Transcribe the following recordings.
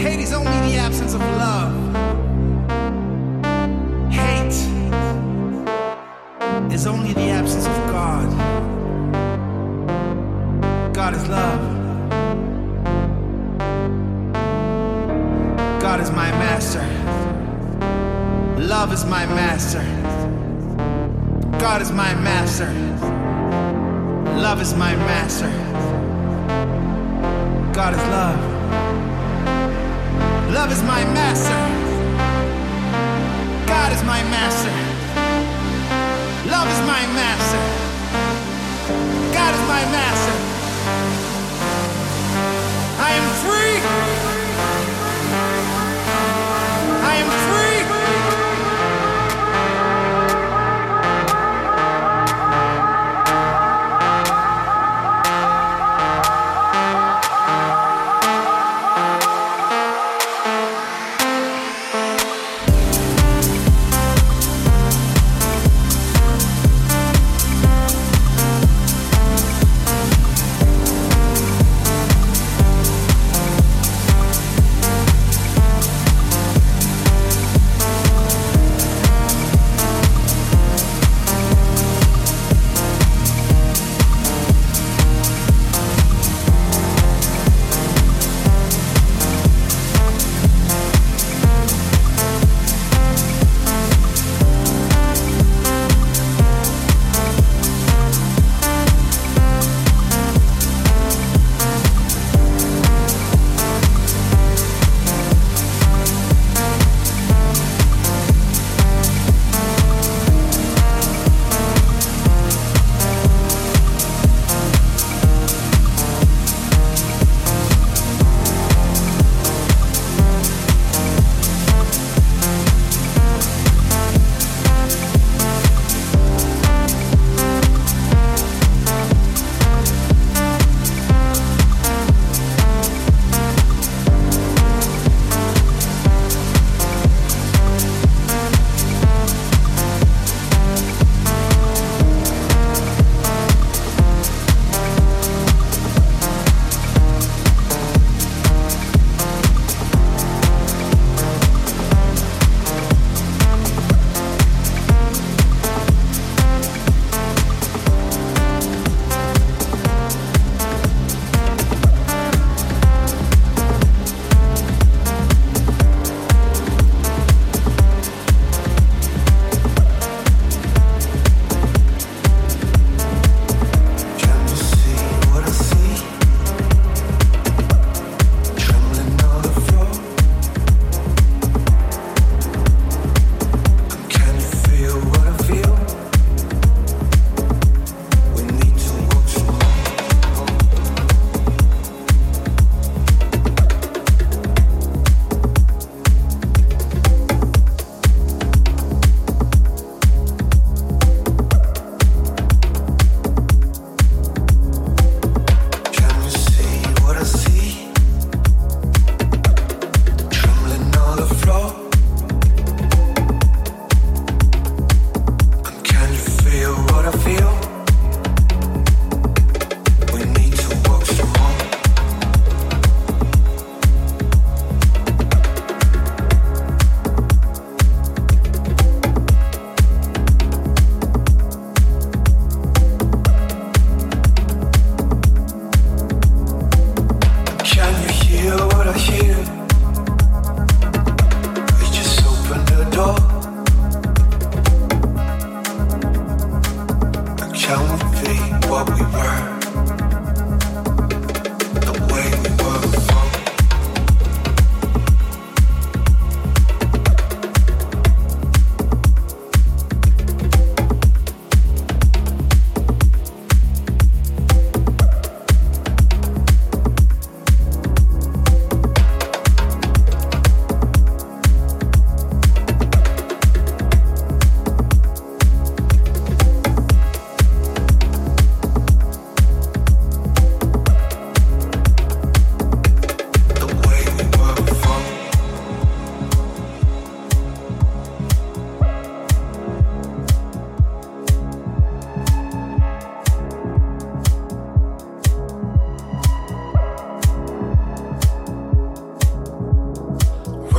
Hate is only the absence of love. Hate is only the absence of God. God is love. God is my master. Love is my master. God is my master. Love is my master. God is love. Love is my master. God is my master. Love is my master. God is my master. I am free. I am free.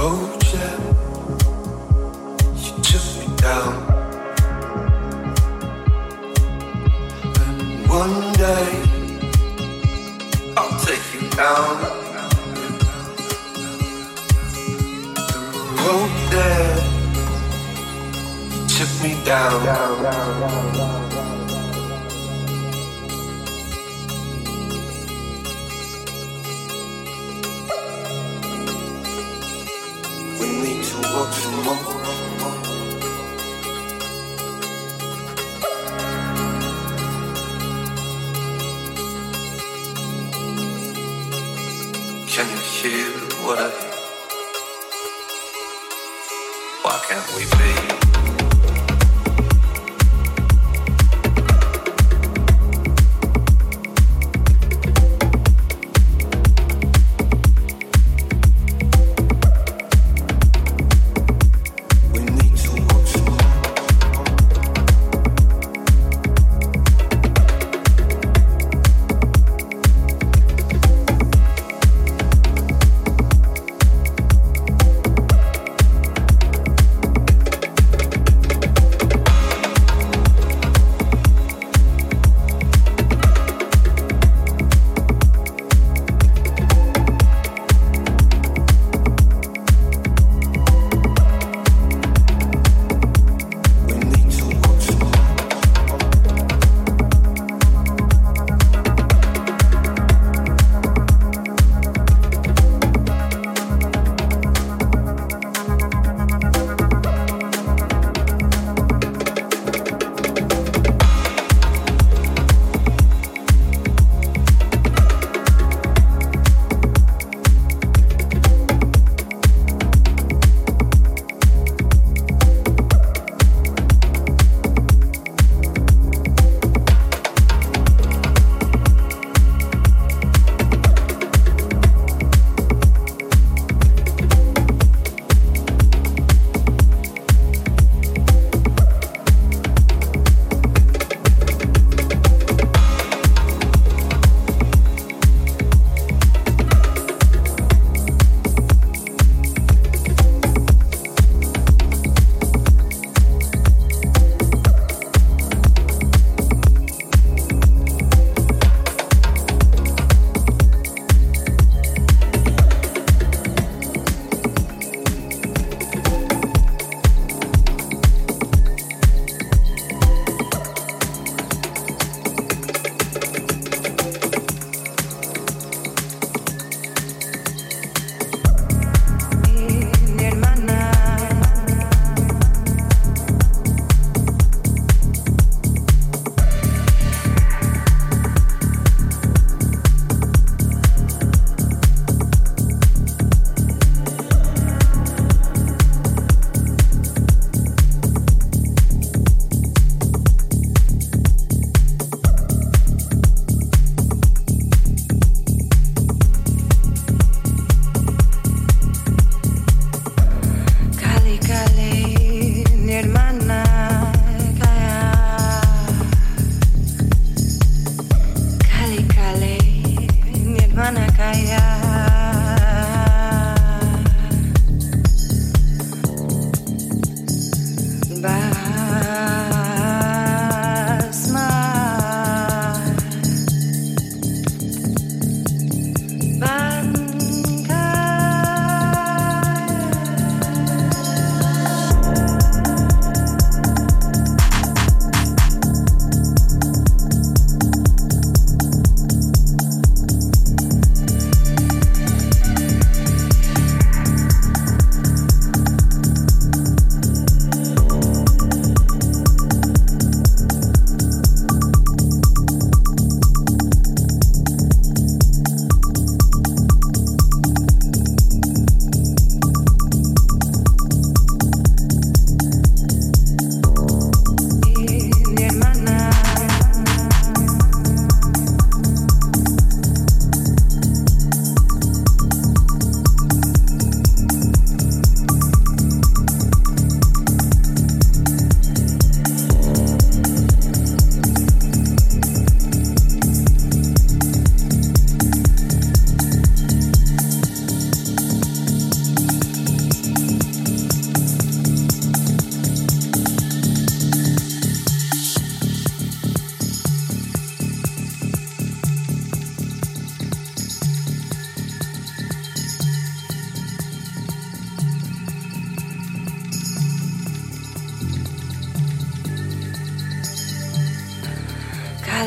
road, yeah. You took me down. And one day I'll take you down. The road there, you took me down. Walk for more. Can you hear what I? Why can't we be?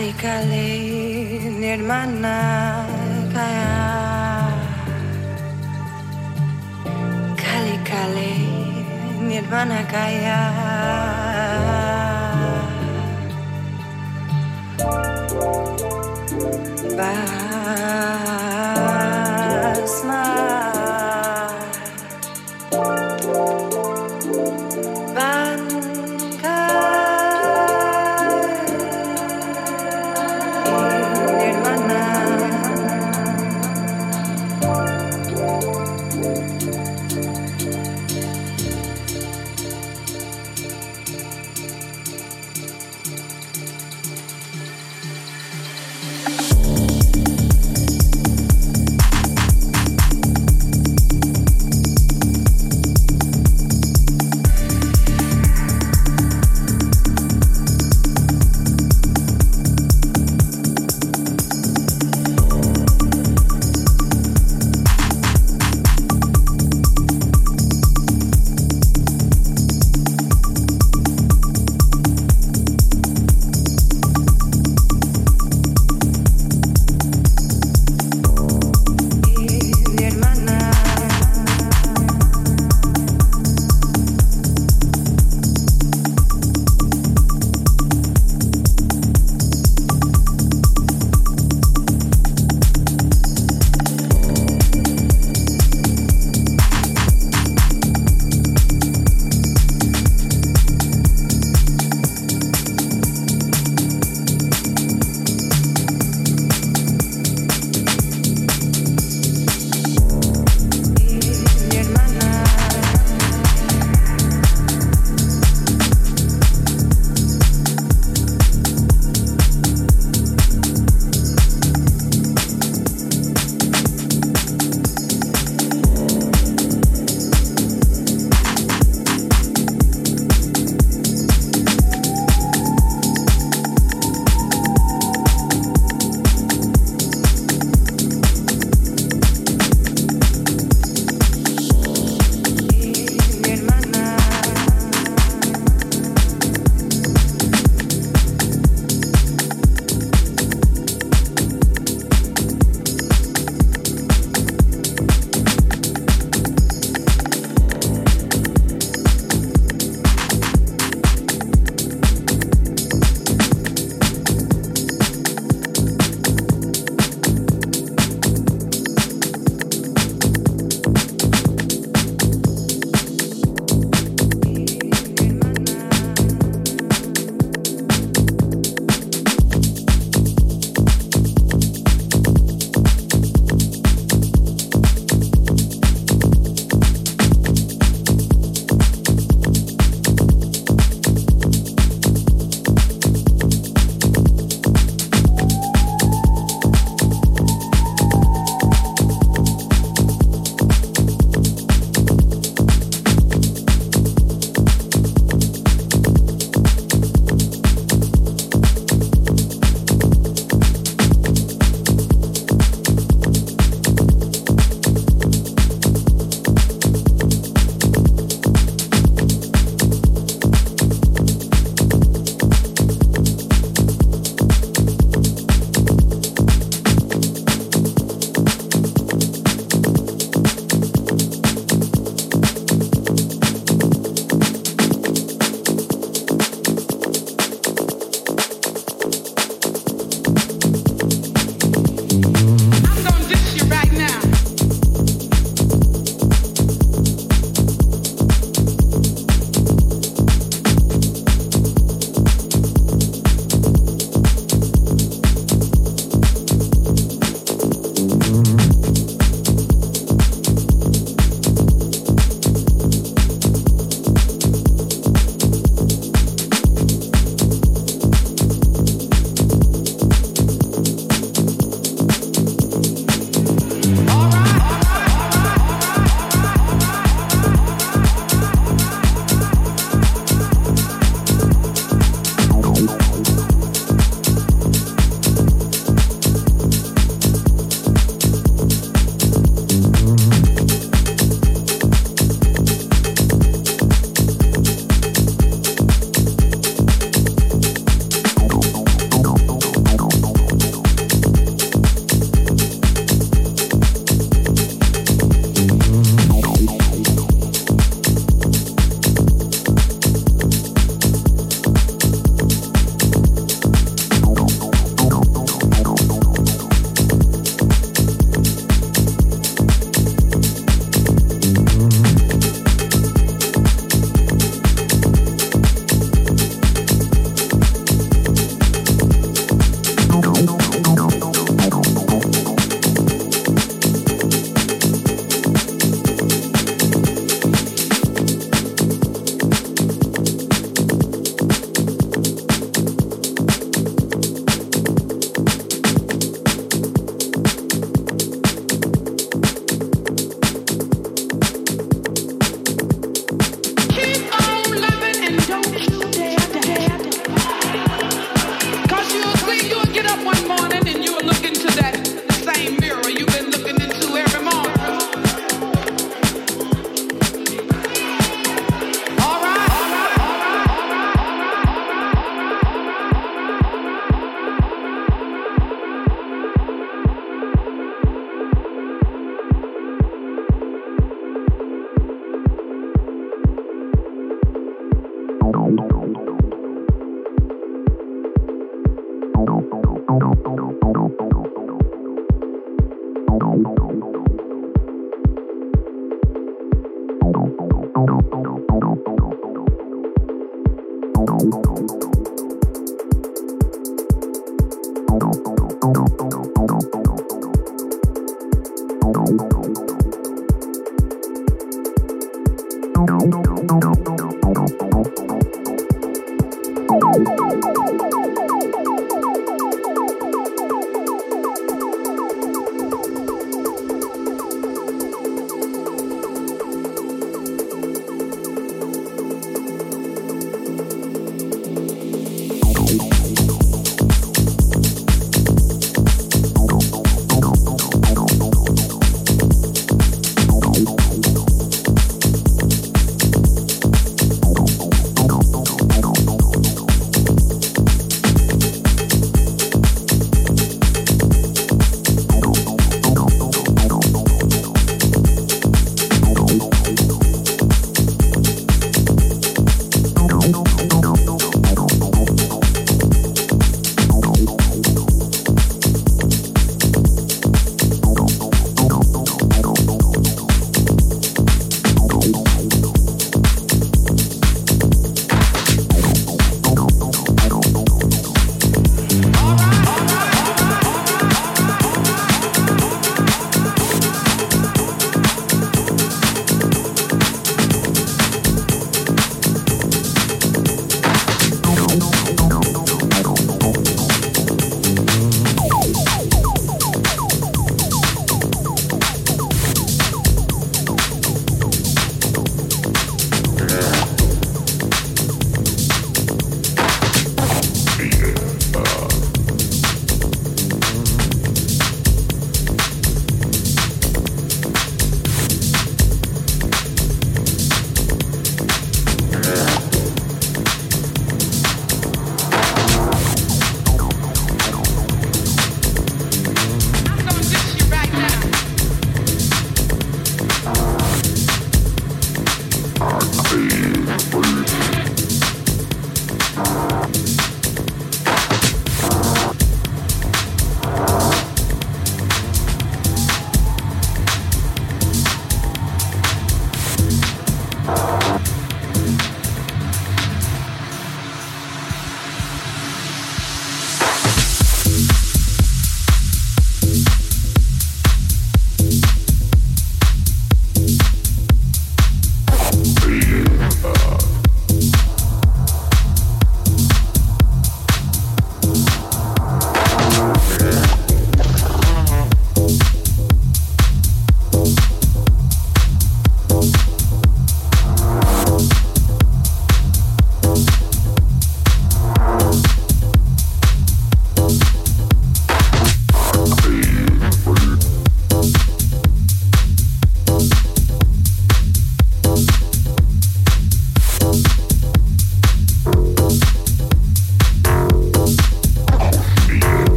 Kali-kali nirmana kaya, kali-kali nirmana kaya. Basma,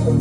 I'll be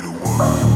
the one.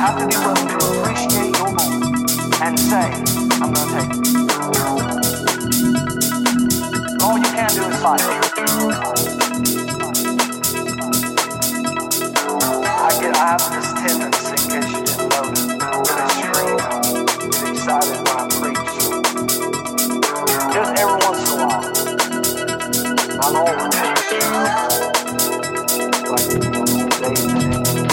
have to be willing to appreciate your moment and say, I'm going to take it. All you can do is fight. I have this tendency, in case you didn't know, to extreme, get excited when I preach. Just every once in a while, I'm always like days and days.